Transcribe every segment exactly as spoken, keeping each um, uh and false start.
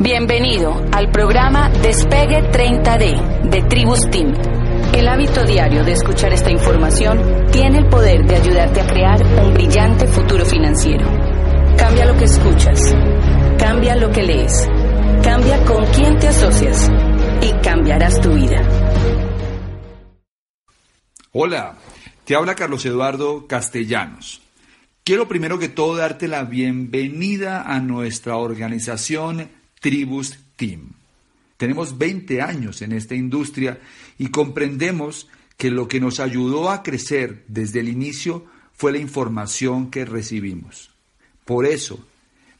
Bienvenido al programa Despegue treinta D de Tribus Team. El hábito diario de escuchar esta información tiene el poder de ayudarte a crear un brillante futuro financiero. Cambia lo que escuchas, cambia lo que lees, cambia con quién te asocias y cambiarás tu vida. Hola, te habla Carlos Eduardo Castellanos. Quiero primero que todo darte la bienvenida a nuestra organización Tribus Team. Tenemos veinte años en esta industria y comprendemos que lo que nos ayudó a crecer desde el inicio fue la información que recibimos. Por eso,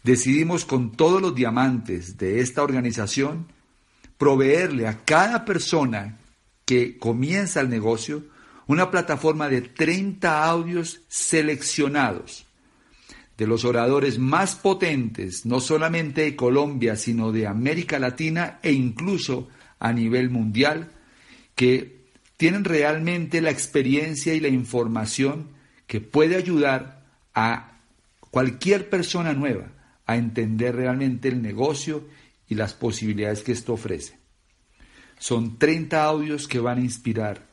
decidimos con todos los diamantes de esta organización proveerle a cada persona que comienza el negocio una plataforma de treinta audios seleccionados de los oradores más potentes, no solamente de Colombia, sino de América Latina e incluso a nivel mundial, que tienen realmente la experiencia y la información que puede ayudar a cualquier persona nueva a entender realmente el negocio y las posibilidades que esto ofrece. Son treinta audios que van a inspirar,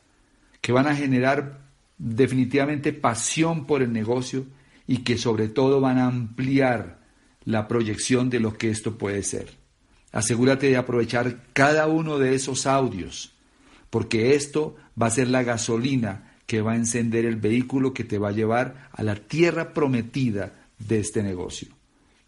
que van a generar definitivamente pasión por el negocio, y que sobre todo van a ampliar la proyección de lo que esto puede ser. Asegúrate de aprovechar cada uno de esos audios, porque esto va a ser la gasolina que va a encender el vehículo que te va a llevar a la tierra prometida de este negocio.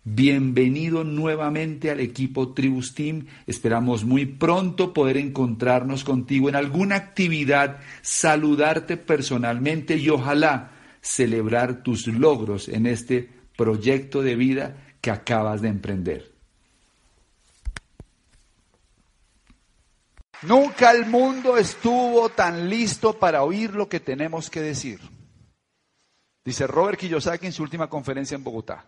Bienvenido nuevamente al equipo Tribus Team. Esperamos muy pronto poder encontrarnos contigo en alguna actividad, saludarte personalmente y ojalá celebrar tus logros en este proyecto de vida que acabas de emprender. Nunca el mundo estuvo tan listo para oír lo que tenemos que decir. Dice Robert Kiyosaki en su última conferencia en Bogotá.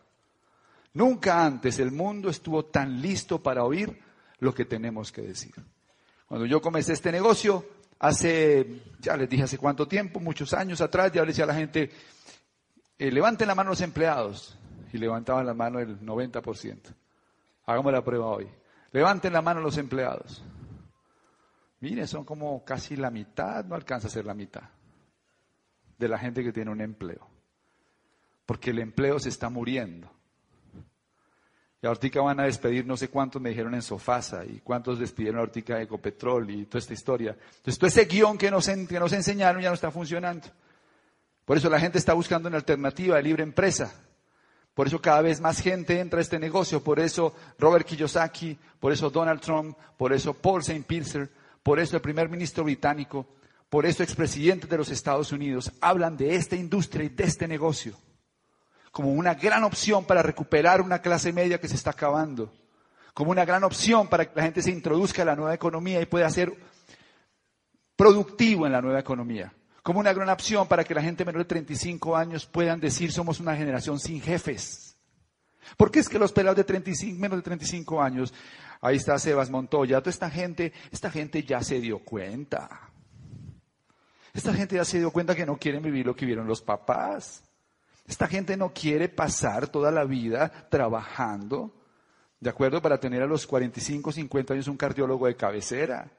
Nunca antes el mundo estuvo tan listo para oír lo que tenemos que decir. Cuando yo comencé este negocio, Hace, ya les dije hace cuánto tiempo, muchos años atrás, ya les decía a la gente, eh, levanten la mano los empleados. Y levantaban la mano el noventa por ciento. Hagamos la prueba hoy. Levanten la mano los empleados. Miren, son como casi la mitad, no alcanza a ser la mitad, de la gente que tiene un empleo. Porque el empleo se está muriendo. Y ahorita van a despedir no sé cuántos, me dijeron en Sofasa, y cuántos despidieron ahorita de Ecopetrol y toda esta historia. Entonces todo ese guión que nos, en, que nos enseñaron ya no está funcionando. Por eso la gente está buscando una alternativa de libre empresa. Por eso cada vez más gente entra a este negocio. Por eso Robert Kiyosaki, por eso Donald Trump, por eso Paul Zane Pilzer, por eso el primer ministro británico, por eso expresidentes de los Estados Unidos hablan de esta industria y de este negocio como una gran opción para recuperar una clase media que se está acabando, como una gran opción para que la gente se introduzca a la nueva economía y pueda ser productivo en la nueva economía, como una gran opción para que la gente menor de treinta y cinco años puedan decir somos una generación sin jefes. Porque es que los pelados de treinta y cinco, menos de treinta y cinco años, ahí está Sebas Montoya, toda esta gente, esta gente ya se dio cuenta. Esta gente ya se dio cuenta que no quieren vivir lo que vivieron los papás. Esta gente no quiere pasar toda la vida trabajando, ¿de acuerdo? Para tener a los cuarenta y cinco, cincuenta años un cardiólogo de cabecera.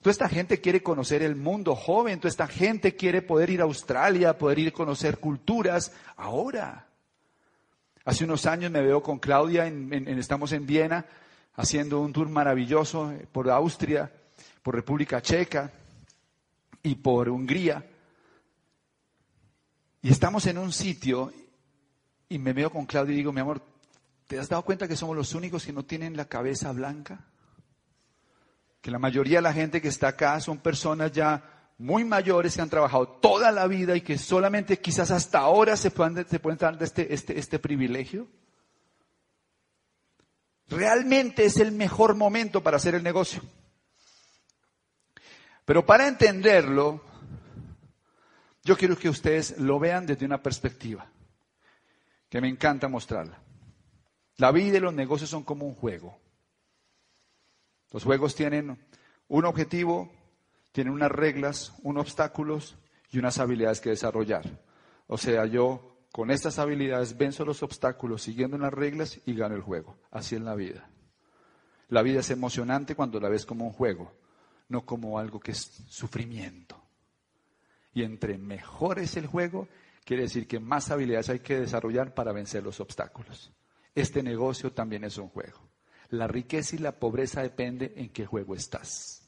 Toda esta gente quiere conocer el mundo joven, toda esta gente quiere poder ir a Australia, poder ir a conocer culturas ahora. Hace unos años me veo con Claudia, en, en, en, estamos en Viena, haciendo un tour maravilloso por Austria, por República Checa y por Hungría. Y estamos en un sitio y me veo con Claudio y digo, mi amor, ¿te has dado cuenta que somos los únicos que no tienen la cabeza blanca? Que la mayoría de la gente que está acá son personas ya muy mayores que han trabajado toda la vida y que solamente quizás hasta ahora se pueden, se pueden dar este, este, este privilegio. Realmente es el mejor momento para hacer el negocio. Pero para entenderlo, yo quiero que ustedes lo vean desde una perspectiva que me encanta mostrarla. La vida y los negocios son como un juego. Los juegos tienen un objetivo, tienen unas reglas, unos obstáculos y unas habilidades que desarrollar. O sea, yo Con estas habilidades venzo los obstáculos siguiendo las reglas y gano el juego. Así es la vida. La vida es emocionante cuando la ves como un juego, no como algo que es sufrimiento. Y entre mejor es el juego, quiere decir que más habilidades hay que desarrollar para vencer los obstáculos. Este negocio también es un juego. La riqueza y la pobreza depende en qué juego estás.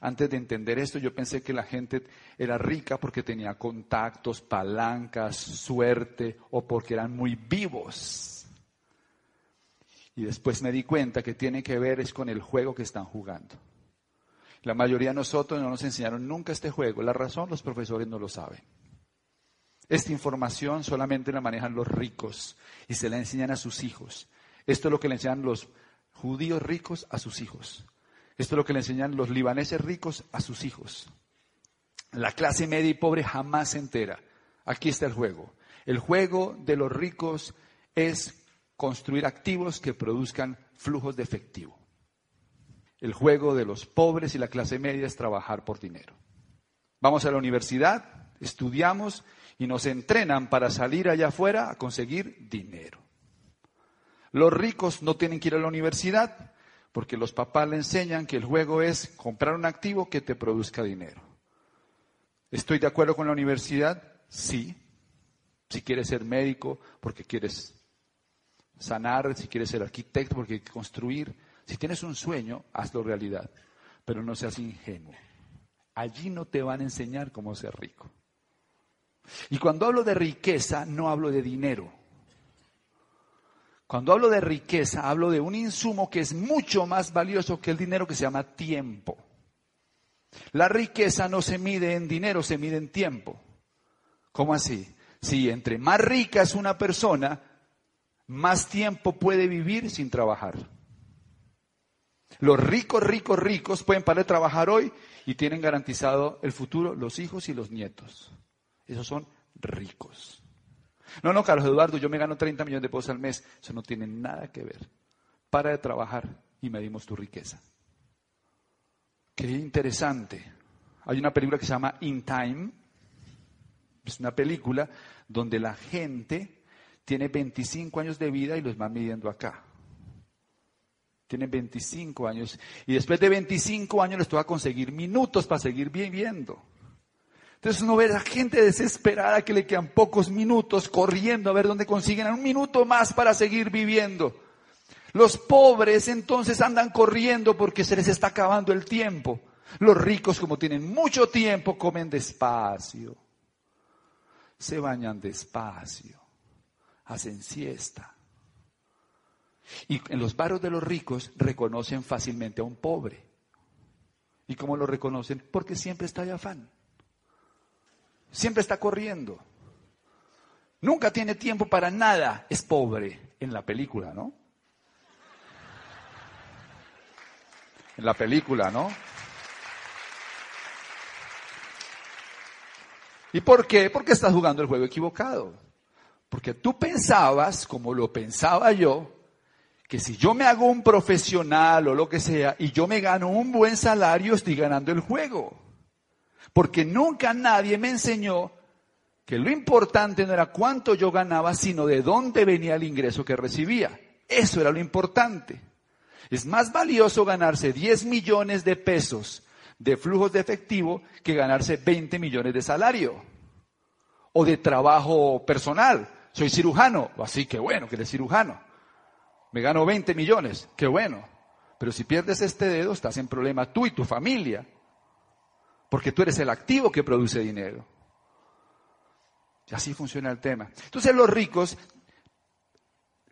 Antes de entender esto, yo pensé que la gente era rica porque tenía contactos, palancas, suerte, o porque eran muy vivos. Y después me di cuenta que tiene que ver es con el juego que están jugando. La mayoría de nosotros no nos enseñaron nunca este juego. La razón, los profesores no lo saben. Esta información solamente la manejan los ricos y se la enseñan a sus hijos. Esto es lo que le enseñan los judíos ricos a sus hijos. Esto es lo que le enseñan los libaneses ricos a sus hijos. La clase media y pobre jamás se entera. Aquí está el juego. El juego de los ricos es construir activos que produzcan flujos de efectivo. El juego de los pobres y la clase media es trabajar por dinero. Vamos a la universidad, estudiamos y nos entrenan para salir allá afuera a conseguir dinero. Los ricos no tienen que ir a la universidad, porque los papás le enseñan que el juego es comprar un activo que te produzca dinero. ¿Estoy de acuerdo con la universidad? Sí. Si quieres ser médico, porque quieres sanar. Si quieres ser arquitecto, porque hay que construir. Si tienes un sueño, hazlo realidad. Pero no seas ingenuo. Allí no te van a enseñar cómo ser rico. Y cuando hablo de riqueza, no hablo de dinero. Cuando hablo de riqueza, hablo de un insumo que es mucho más valioso que el dinero, que se llama tiempo. La riqueza no se mide en dinero, se mide en tiempo. ¿Cómo así? Si entre más rica es una persona, más tiempo puede vivir sin trabajar. Los ricos, ricos, ricos pueden parar de trabajar hoy y tienen garantizado el futuro, los hijos y los nietos. Esos son ricos. No, no, Carlos Eduardo, yo me gano treinta millones de pesos al mes. Eso no tiene nada que ver. Para de trabajar y medimos tu riqueza. Qué interesante. Hay una película que se llama In Time. Es una película donde la gente tiene veinticinco años de vida y los van midiendo acá. Tienen veinticinco años. Y después de veinticinco años les toca conseguir minutos para seguir viviendo. Entonces uno ve a gente desesperada que le quedan pocos minutos corriendo a ver dónde consiguen un minuto más para seguir viviendo. Los pobres entonces andan corriendo porque se les está acabando el tiempo. Los ricos, como tienen mucho tiempo, comen despacio. Se bañan despacio. Hacen siesta. Y en los barrios de los ricos reconocen fácilmente a un pobre. ¿Y cómo lo reconocen? Porque siempre está de afán. Siempre está corriendo. Nunca tiene tiempo para nada. Es pobre. En la película, ¿no? En la película, ¿no? ¿Y por qué? Porque estás jugando el juego equivocado. Porque tú pensabas, como lo pensaba yo, que si yo me hago un profesional o lo que sea, y yo me gano un buen salario, estoy ganando el juego. Porque nunca nadie me enseñó que lo importante no era cuánto yo ganaba, sino de dónde venía el ingreso que recibía. Eso era lo importante. Es más valioso ganarse diez millones de pesos de flujos de efectivo que ganarse veinte millones de salario. O de trabajo personal. Soy cirujano. Así que bueno, que eres cirujano. Me gano veinte millones. Qué bueno. Pero si pierdes este dedo, estás en problema tú y tu familia. Porque tú eres el activo que produce dinero. Y así funciona el tema. Entonces los ricos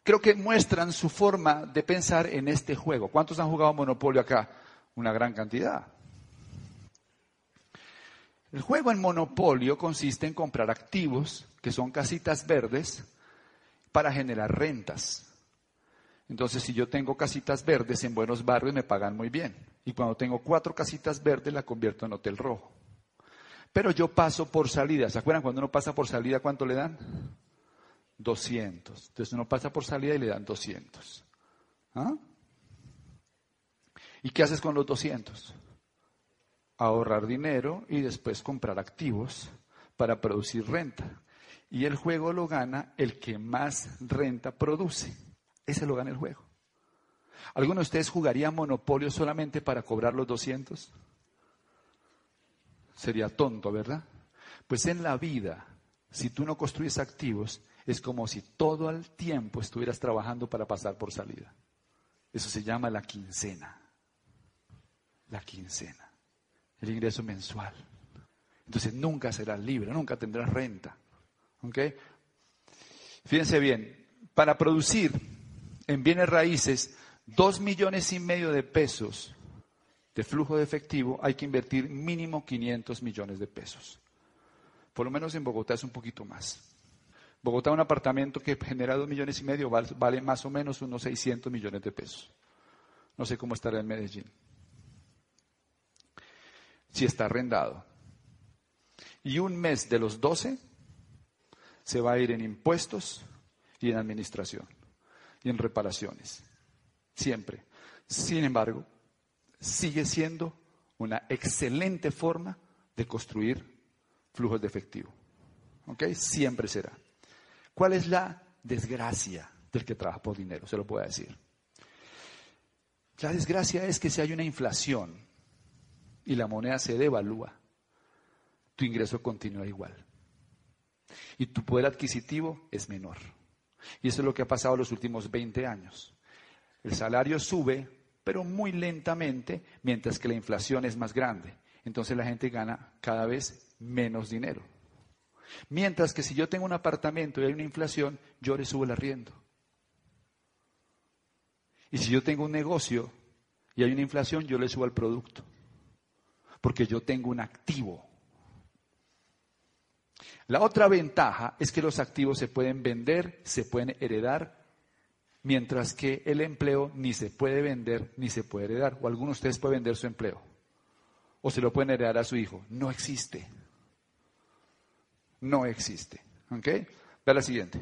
creo que muestran su forma de pensar en este juego. ¿Cuántos han jugado Monopolio acá? Una gran cantidad. El juego en Monopolio consiste en comprar activos, que son casitas verdes, para generar rentas. Entonces, si yo tengo casitas verdes en buenos barrios, me pagan muy bien. Y cuando tengo cuatro casitas verdes, la convierto en hotel rojo. Pero yo paso por salida. ¿Se acuerdan cuando uno pasa por salida cuánto le dan? doscientos. Entonces uno pasa por salida y le dan doscientos. ¿Ah? ¿Y qué haces con los doscientos? Ahorrar dinero y después comprar activos para producir renta. Y el juego lo gana el que más renta produce. Ese lo gana el juego. ¿Alguno de ustedes jugaría Monopolio solamente para cobrar los doscientos? Sería tonto, ¿verdad? Pues en la vida, si tú no construyes activos, es como si todo el tiempo estuvieras trabajando para pasar por salida. Eso se llama la quincena. La quincena. El ingreso mensual. Entonces nunca serás libre, nunca tendrás renta. ¿Ok? Fíjense bien, para producir en bienes raíces dos millones y medio de pesos de flujo de efectivo, hay que invertir mínimo quinientos millones de pesos. Por lo menos en Bogotá es un poquito más. Bogotá, un apartamento que genera dos millones y medio vale más o menos unos seiscientos millones de pesos. No sé cómo estará en Medellín. Si está arrendado. Y un mes de los doce se va a ir en impuestos y en administración y en reparaciones, siempre. Sin embargo, sigue siendo una excelente forma de construir flujos de efectivo. ¿Ok? Siempre será. ¿Cuál es la desgracia del que trabaja por dinero? Se lo puedo decir. La desgracia es que si hay una inflación y la moneda se devalúa, tu ingreso continúa igual. Y tu poder adquisitivo es menor. Y eso es lo que ha pasado en los últimos veinte años. El salario sube, pero muy lentamente, mientras que la inflación es más grande. Entonces la gente gana cada vez menos dinero. Mientras que si yo tengo un apartamento y hay una inflación, yo le subo el arriendo. Y si yo tengo un negocio y hay una inflación, yo le subo al producto. Porque yo tengo un activo. La otra ventaja es que los activos se pueden vender, se pueden heredar, mientras que el empleo ni se puede vender ni se puede heredar. O alguno de ustedes puede vender su empleo, o se lo pueden heredar a su hijo. No existe. No existe. ¿Ok? Ve a la siguiente.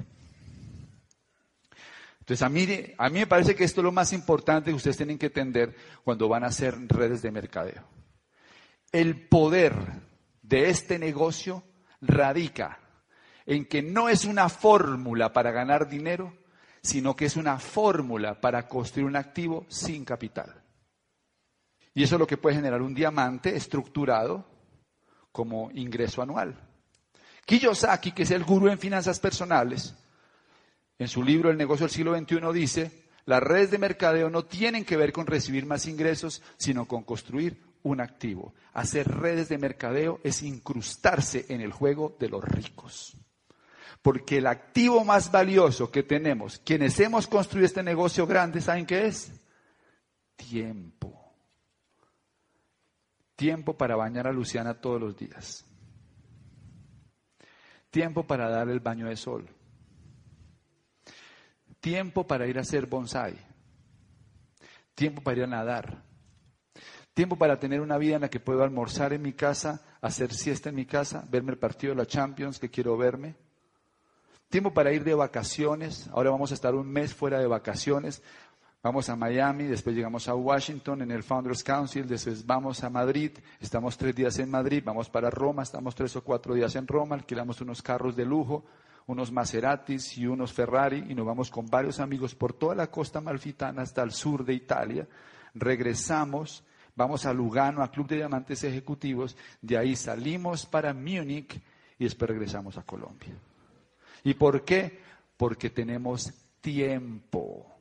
Entonces, a mí, a mí me parece que esto es lo más importante que ustedes tienen que entender cuando van a hacer redes de mercadeo. El poder de este negocio radica en que no es una fórmula para ganar dinero, sino que es una fórmula para construir un activo sin capital. Y eso es lo que puede generar un diamante estructurado como ingreso anual. Kiyosaki, que es el gurú en finanzas personales, en su libro El negocio del siglo veintiuno dice: las redes de mercadeo no tienen que ver con recibir más ingresos, sino con construir un activo. Hacer redes de mercadeo es incrustarse en el juego de los ricos. Porque el activo más valioso que tenemos, quienes hemos construido este negocio grande, ¿saben qué es? Tiempo. Tiempo para bañar a Luciana todos los días. Tiempo para dar el baño de sol. Tiempo para ir a hacer bonsái. Tiempo para ir a nadar. Tiempo para tener una vida en la que puedo almorzar en mi casa, hacer siesta en mi casa, verme el partido de la Champions que quiero verme. Tiempo para ir de vacaciones. Ahora vamos a estar un mes fuera de vacaciones. Vamos a Miami, después llegamos a Washington en el Founders Council, después vamos a Madrid, estamos tres días en Madrid, vamos para Roma, estamos tres o cuatro días en Roma, alquilamos unos carros de lujo, unos Maseratis y unos Ferrari, y nos vamos con varios amigos por toda la costa amalfitana hasta el sur de Italia. Regresamos, vamos a Lugano, a Club de Diamantes Ejecutivos, de ahí salimos para Múnich y después regresamos a Colombia. ¿Y por qué? Porque tenemos tiempo.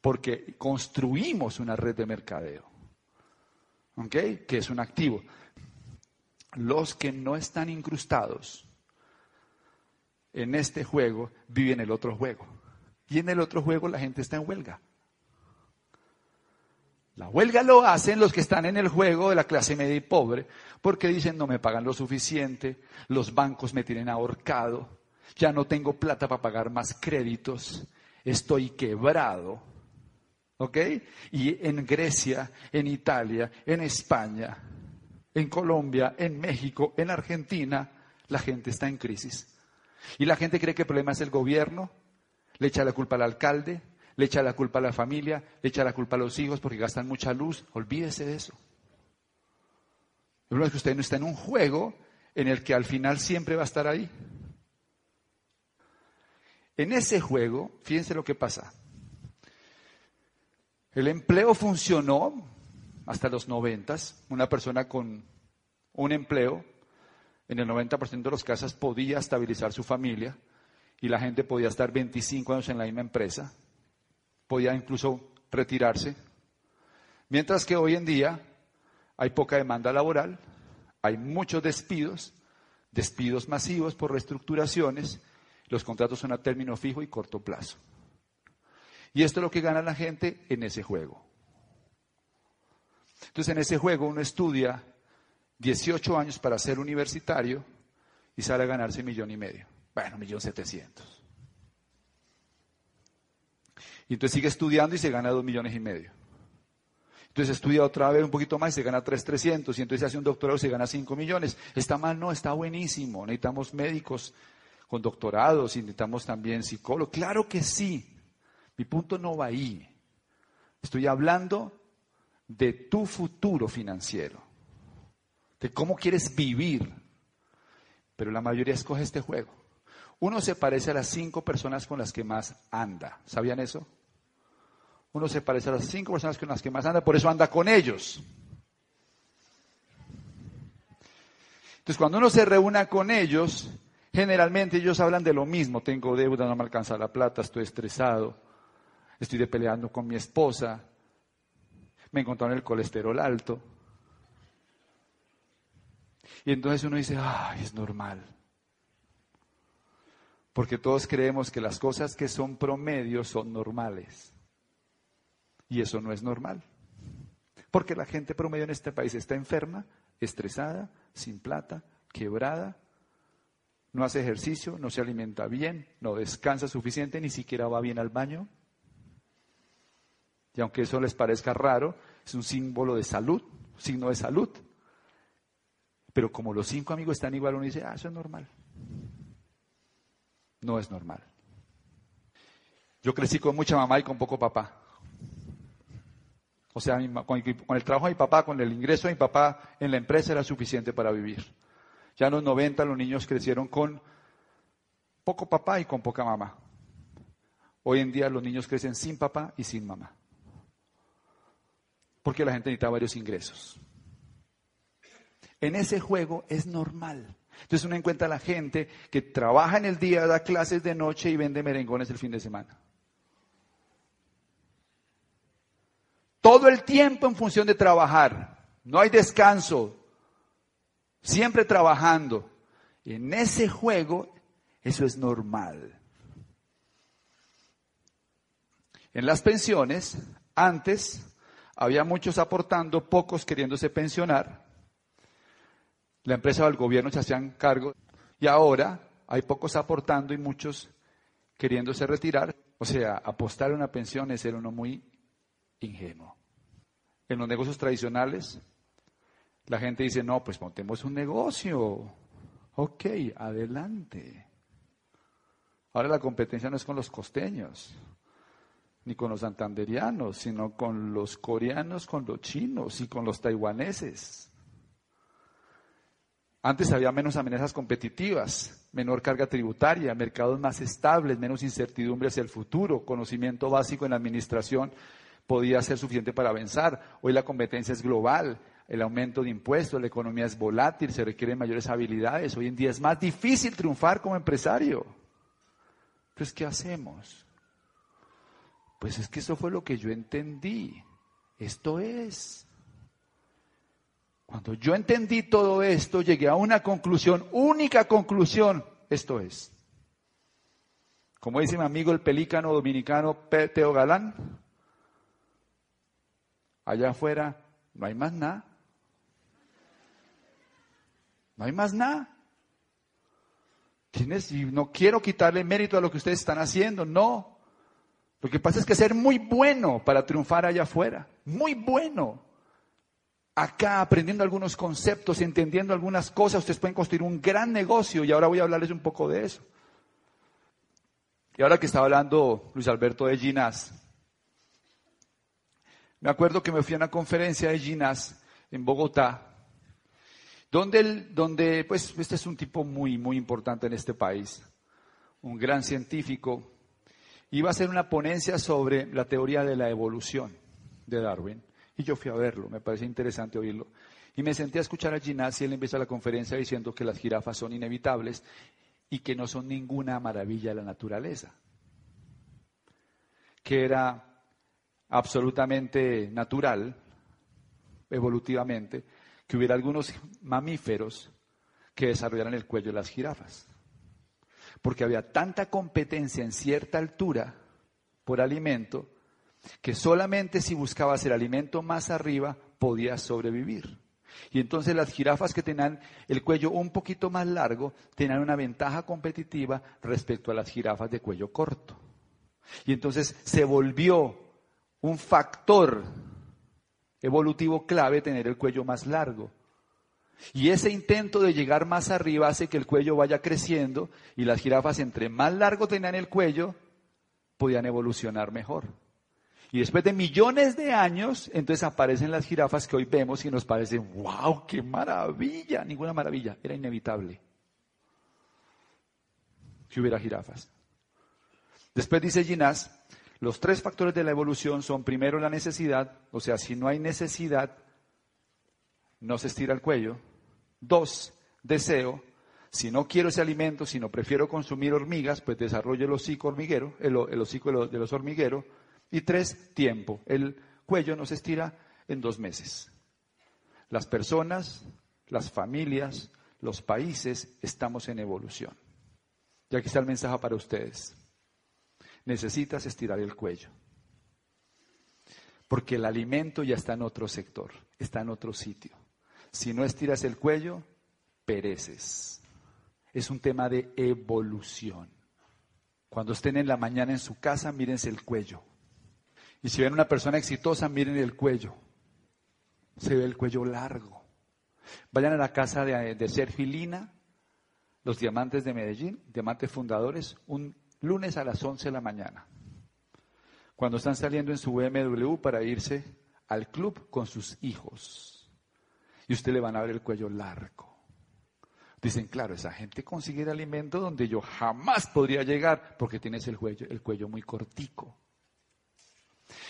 Porque construimos una red de mercadeo, ¿ok? Que es un activo. Los que no están incrustados en este juego viven el otro juego. Y en el otro juego la gente está en huelga. La huelga lo hacen los que están en el juego de la clase media y pobre, porque dicen: no me pagan lo suficiente, los bancos me tienen ahorcado, ya no tengo plata para pagar más créditos, estoy quebrado. ¿Ok? Y en Grecia, en Italia, en España, en Colombia, en México, en Argentina, la gente está en crisis. Y la gente cree que el problema es el gobierno, le echa la culpa al alcalde, le echa la culpa a la familia, le echa la culpa a los hijos porque gastan mucha luz. Olvídese de eso. Lo que usted no está en un juego, en el que al final siempre va a estar ahí. En ese juego, fíjense lo que pasa. El empleo funcionó hasta los noventas. Una persona con un empleo, en el noventa por ciento de los casos, podía estabilizar su familia y la gente podía estar veinticinco años en la misma empresa. Podía incluso retirarse. Mientras que hoy en día hay poca demanda laboral, hay muchos despidos, despidos masivos por reestructuraciones. Los contratos son a término fijo y corto plazo. Y esto es lo que gana la gente en ese juego. Entonces, en ese juego uno estudia dieciocho años para ser universitario y sale a ganarse un millón y medio. Bueno, un millón setecientos. Y entonces sigue estudiando y se gana dos millones y medio. Entonces estudia otra vez un poquito más y se gana tres trescientos. Y entonces hace un doctorado y se gana cinco millones. ¿Está mal? No, está buenísimo. Necesitamos médicos con doctorados y necesitamos también psicólogos. Claro que sí. Mi punto no va ahí. Estoy hablando de tu futuro financiero, de cómo quieres vivir. Pero la mayoría escoge este juego. Uno se parece a las cinco personas con las que más anda. ¿Sabían eso? Uno se parece a las cinco personas con las que más anda, por eso anda con ellos. Entonces, cuando uno se reúna con ellos, generalmente ellos hablan de lo mismo. Tengo deuda, no me alcanza la plata, estoy estresado, estoy peleando con mi esposa, me encontraron el colesterol alto. Y entonces uno dice, ay, es normal. Porque todos creemos que las cosas que son promedio son normales. Y eso no es normal. Porque la gente promedio en este país está enferma, estresada, sin plata, quebrada, no hace ejercicio, no se alimenta bien, no descansa suficiente, ni siquiera va bien al baño. Y aunque eso les parezca raro, es un símbolo de salud, signo de salud. Pero como los cinco amigos están igual, uno dice, ah, eso es normal. No es normal. Yo crecí con mucha mamá y con poco papá. O sea, con el trabajo de mi papá, con el ingreso de mi papá en la empresa era suficiente para vivir. Ya en los noventa los niños crecieron con poco papá y con poca mamá. Hoy en día los niños crecen sin papá y sin mamá. Porque la gente necesita varios ingresos. En ese juego es normal. Entonces uno encuentra a la gente que trabaja en el día, da clases de noche y vende merengones el fin de semana. Todo el tiempo en función de trabajar. No hay descanso. Siempre trabajando. En ese juego, eso es normal. En las pensiones, antes había muchos aportando, pocos queriéndose pensionar. La empresa o el gobierno se hacían cargo. Y ahora hay pocos aportando y muchos queriéndose retirar. O sea, apostar a una pensión es ser uno muy ingenuo. En los negocios tradicionales, la gente dice, no, pues montemos un negocio. Ok, adelante. Ahora la competencia no es con los costeños, ni con los santanderianos, sino con los coreanos, con los chinos y con los taiwaneses. Antes había menos amenazas competitivas, menor carga tributaria, mercados más estables, menos incertidumbre hacia el futuro, conocimiento básico en la administración podía ser suficiente para avanzar. Hoy la competencia es global, el aumento de impuestos, la economía es volátil, se requieren mayores habilidades. Hoy en día es más difícil triunfar como empresario. Pues, ¿qué hacemos? Pues es que eso fue lo que yo entendí. Esto es. Cuando yo entendí todo esto, llegué a una conclusión, única conclusión, esto es. Como dice mi amigo el pelícano dominicano Peteo Galán, allá afuera no hay más nada. No hay más nada. Tienes, y no quiero quitarle mérito a lo que ustedes están haciendo, no. Lo que pasa es que ser muy bueno para triunfar allá afuera, muy bueno. Acá aprendiendo algunos conceptos, entendiendo algunas cosas, ustedes pueden construir un gran negocio y ahora voy a hablarles un poco de eso. Y ahora que estaba hablando Luis Alberto de Ginás, me acuerdo que me fui a una conferencia de Ginás en Bogotá donde, el, donde pues, este es un tipo muy, muy importante en este país, un gran científico, iba a hacer una ponencia sobre la teoría de la evolución de Darwin, y yo fui a verlo, me pareció interesante oírlo, y me senté a escuchar a Ginás y él empieza la conferencia diciendo que las jirafas son inevitables y que no son ninguna maravilla de la naturaleza, que era absolutamente natural, evolutivamente, que hubiera algunos mamíferos que desarrollaran el cuello de las jirafas. Porque había tanta competencia en cierta altura por alimento, que solamente si buscabas el alimento más arriba podías sobrevivir. Y entonces las jirafas que tenían el cuello un poquito más largo tenían una ventaja competitiva respecto a las jirafas de cuello corto. Y entonces se volvió un factor evolutivo clave tener el cuello más largo. Y ese intento de llegar más arriba hace que el cuello vaya creciendo y las jirafas entre más largo tenían el cuello, podían evolucionar mejor. Y después de millones de años, entonces aparecen las jirafas que hoy vemos y nos parecen, ¡wow, qué maravilla! Ninguna maravilla, era inevitable que hubiera jirafas. Después dice Ginás, los tres factores de la evolución son primero la necesidad, o sea, si no hay necesidad, no se estira el cuello. Dos, deseo, si no quiero ese alimento, si no prefiero consumir hormigas, pues desarrollo el hocico hormiguero, el, el hocico de los, de los hormigueros. Y tres, tiempo, el cuello no se estira en dos meses. Las personas, las familias, los países, estamos en evolución. Y aquí está el mensaje para ustedes. Necesitas estirar el cuello, porque el alimento ya está en otro sector, está en otro sitio. Si no estiras el cuello, pereces. Es un tema de evolución. Cuando estén en la mañana en su casa, mírense el cuello. Y si ven una persona exitosa, miren el cuello. Se ve el cuello largo. Vayan a la casa de, de Ser Filina, los diamantes de Medellín, diamantes fundadores, un lunes a las once de la mañana, cuando están saliendo en su B M W para irse al club con sus hijos. Y usted le van a ver el cuello largo. Dicen, claro, esa gente consigue el alimento donde yo jamás podría llegar porque tienes el cuello, el cuello muy cortico.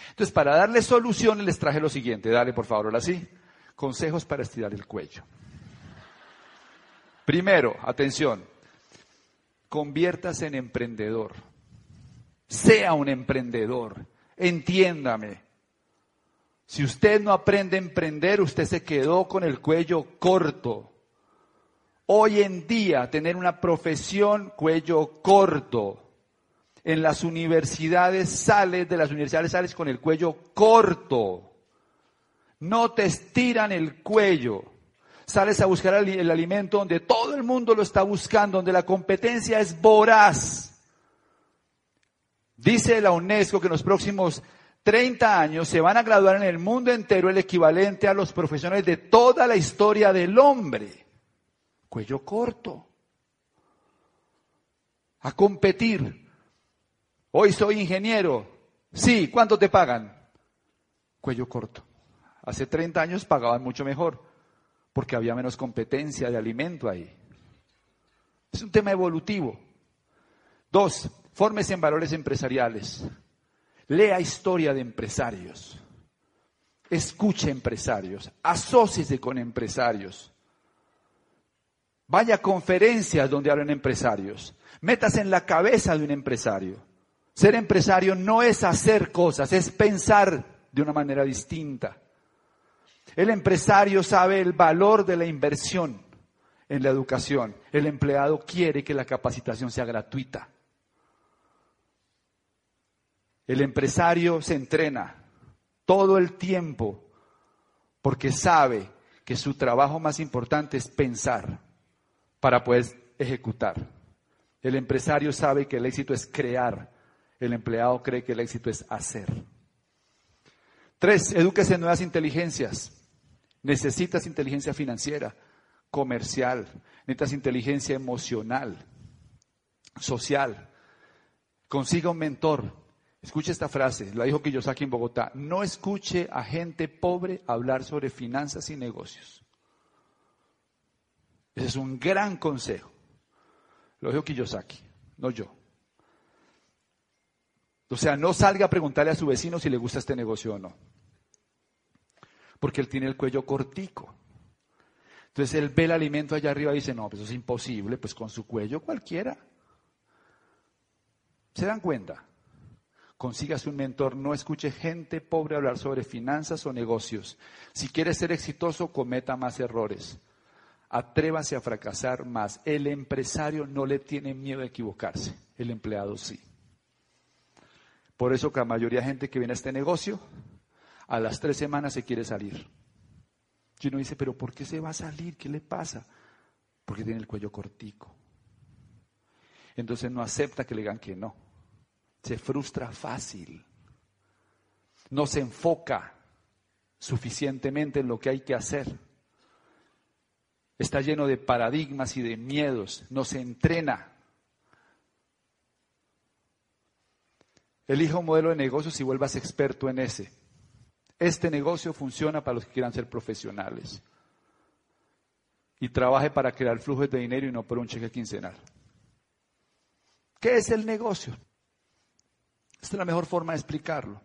Entonces, para darle soluciones les traje lo siguiente. Dale, por favor, ahora sí. Consejos para estirar el cuello. Primero, atención. Conviértase en emprendedor, sea un emprendedor, entiéndame, si usted no aprende a emprender, usted se quedó con el cuello corto. Hoy en día, tener una profesión cuello corto, en las universidades sales, de las universidades sales con el cuello corto, no te estiran el cuello. Sales a buscar el alimento donde todo el mundo lo está buscando, donde la competencia es voraz. Dice la UNESCO que en los próximos treinta años se van a graduar en el mundo entero el equivalente a los profesionales de toda la historia del hombre. Cuello corto. A competir. Hoy soy ingeniero. Sí, ¿cuánto te pagan? Cuello corto. Hace treinta años pagaban mucho mejor, porque había menos competencia de alimento ahí. Es un tema evolutivo. Dos, fórmese en valores empresariales. Lea historia de empresarios. Escuche empresarios. Asóciese con empresarios. Vaya a conferencias donde hablen empresarios. Métase en la cabeza de un empresario. Ser empresario no es hacer cosas, es pensar de una manera distinta. El empresario sabe el valor de la inversión en la educación. El empleado quiere que la capacitación sea gratuita. El empresario se entrena todo el tiempo porque sabe que su trabajo más importante es pensar para poder ejecutar. El empresario sabe que el éxito es crear. El empleado cree que el éxito es hacer. Tres, edúquese en nuevas inteligencias. Necesitas inteligencia financiera, comercial, necesitas inteligencia emocional, social. Consiga un mentor. Escuche esta frase, la dijo Kiyosaki en Bogotá. No escuche a gente pobre hablar sobre finanzas y negocios. Ese es un gran consejo. Lo dijo Kiyosaki, no yo. O sea, no salga a preguntarle a su vecino si le gusta este negocio o no. Porque él tiene el cuello cortico. Entonces él ve el alimento allá arriba y dice, no, pues eso es imposible, pues con su cuello cualquiera. ¿Se dan cuenta? Consigas un mentor, no escuche gente pobre hablar sobre finanzas o negocios. Si quieres ser exitoso, cometa más errores. Atrévase a fracasar más. El empresario no le tiene miedo a equivocarse, el empleado sí. Por eso que la mayoría de gente que viene a este negocio, a las tres semanas se quiere salir. Y uno dice, ¿pero por qué se va a salir? ¿Qué le pasa? Porque tiene el cuello cortico. Entonces no acepta que le digan que no. Se frustra fácil, no se enfoca suficientemente en lo que hay que hacer, está lleno de paradigmas y de miedos, no se entrena. Elija un modelo de negocios y vuelvas experto en ese. Este negocio funciona para los que quieran ser profesionales y trabaje para crear flujos de dinero y no por un cheque quincenal. ¿Qué es el negocio? Esta es la mejor forma de explicarlo.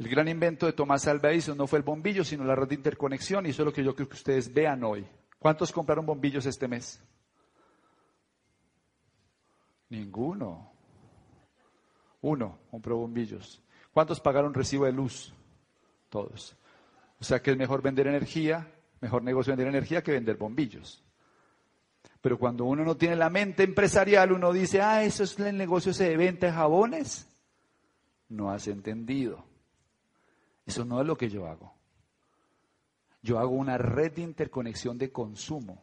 El gran invento de Thomas Alva Edison no fue el bombillo, sino la red de interconexión, y eso es lo que yo creo que ustedes vean hoy. ¿Cuántos compraron bombillos este mes? Ninguno. Uno compró bombillos. ¿Cuántos pagaron recibo de luz? Todos. O sea que es mejor vender energía, mejor negocio vender energía que vender bombillos. Pero cuando uno no tiene la mente empresarial, uno dice, ah, eso es el negocio de venta de jabones. No has entendido. Eso no es lo que yo hago. Yo hago una red de interconexión de consumo.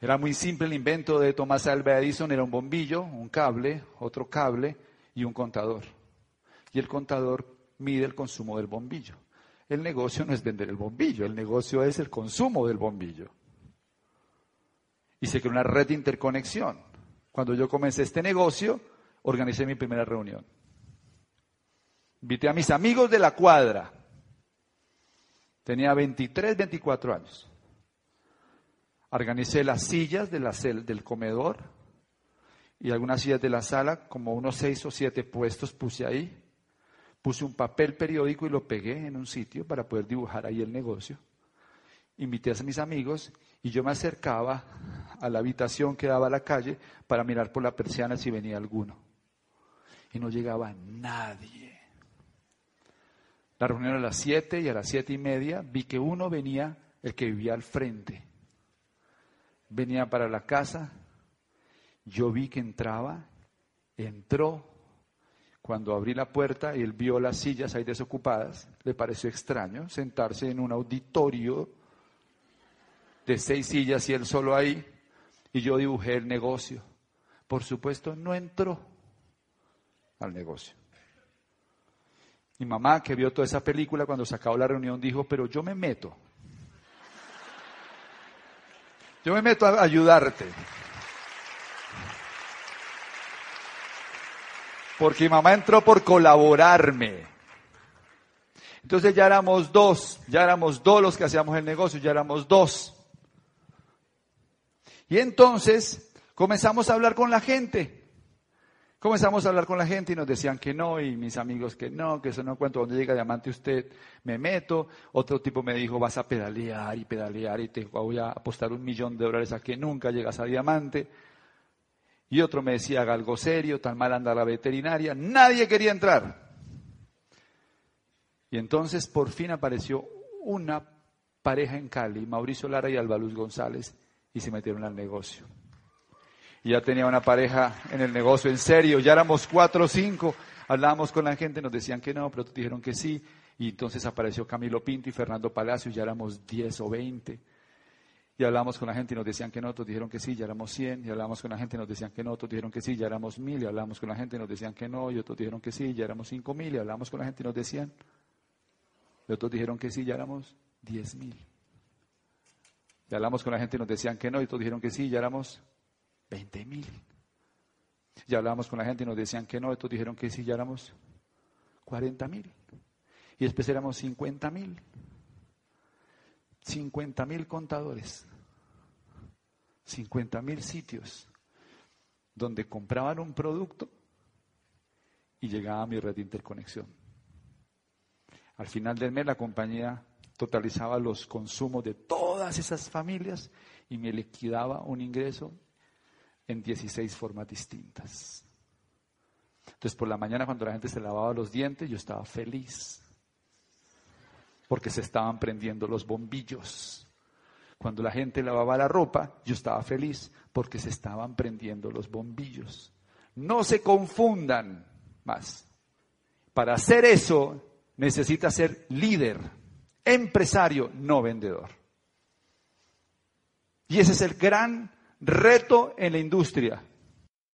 Era muy simple el invento de Thomas Alva Edison, era un bombillo, un cable, otro cable y un contador. Y el contador mide el consumo del bombillo. El negocio no es vender el bombillo, el negocio es el consumo del bombillo. Y se creó una red de interconexión. Cuando yo comencé este negocio, organicé mi primera reunión. Invité a mis amigos de la cuadra. Tenía veintitrés, veinticuatro años. Organicé las sillas de la cel, del comedor y algunas sillas de la sala, como unos seis o siete puestos puse ahí. Puse un papel periódico y lo pegué en un sitio para poder dibujar ahí el negocio. Invité a mis amigos y yo me acercaba a la habitación que daba a la calle para mirar por la persiana si venía alguno. Y no llegaba nadie. La reunión a las siete y a las siete y media vi que uno venía, el que vivía al frente. Venía para la casa, yo vi que entraba, entró. Cuando abrí la puerta y él vio las sillas ahí desocupadas, le pareció extraño sentarse en un auditorio de seis sillas y él solo ahí. Y yo dibujé el negocio. Por supuesto, no entró al negocio. Mi mamá, que vio toda esa película, cuando se acabó la reunión dijo, pero yo me meto. Yo me meto a ayudarte. Porque mi mamá entró por colaborarme. Entonces ya éramos dos, ya éramos dos los que hacíamos el negocio, ya éramos dos. Y entonces comenzamos a hablar con la gente, comenzamos a hablar con la gente y nos decían que no, y mis amigos que no, que eso no cuento, donde llega diamante usted me meto. Otro tipo me dijo, vas a pedalear y pedalear y te voy a apostar un millón de dólares a que nunca llegas a diamante. Y otro me decía, haga algo serio, tan mal anda la veterinaria, nadie quería entrar. Y entonces por fin apareció una pareja en Cali, Mauricio Lara y Alba Luz González, y se metieron al negocio. Y ya tenía una pareja en el negocio, en serio, ya éramos cuatro o cinco, hablábamos con la gente, nos decían que no, pero dijeron que sí, y entonces apareció Camilo Pinto y Fernando Palacio, ya éramos diez o veinte, y hablábamos con la gente y nos decían que no, otros dijeron que sí, ya éramos cien, y hablábamos con la gente y nos decían que no, otros dijeron que sí, ya éramos mil, y hablábamos con la gente y nos decían que no, y otros dijeron que sí, ya éramos cinco mil, y hablábamos con la gente y nos decían, y otros dijeron que sí, ya éramos diez mil. Y hablamos con la gente y nos decían que no, y todos dijeron que sí, ya éramos veinte mil. Y hablamos con la gente y nos decían que no, y todos dijeron que sí, ya éramos cuarenta mil. Y después éramos cincuenta mil. cincuenta mil contadores, cincuenta mil sitios donde compraban un producto y llegaba a mi red de interconexión. Al final del mes la compañía totalizaba los consumos de todas esas familias y me liquidaba un ingreso en dieciséis formas distintas. Entonces por la mañana cuando la gente se lavaba los dientes yo estaba feliz porque se estaban prendiendo los bombillos. Cuando la gente lavaba la ropa yo estaba feliz porque se estaban prendiendo los bombillos. No se confundan más. Para hacer eso necesita ser líder, empresario, no vendedor. Y ese es el gran reto en la industria.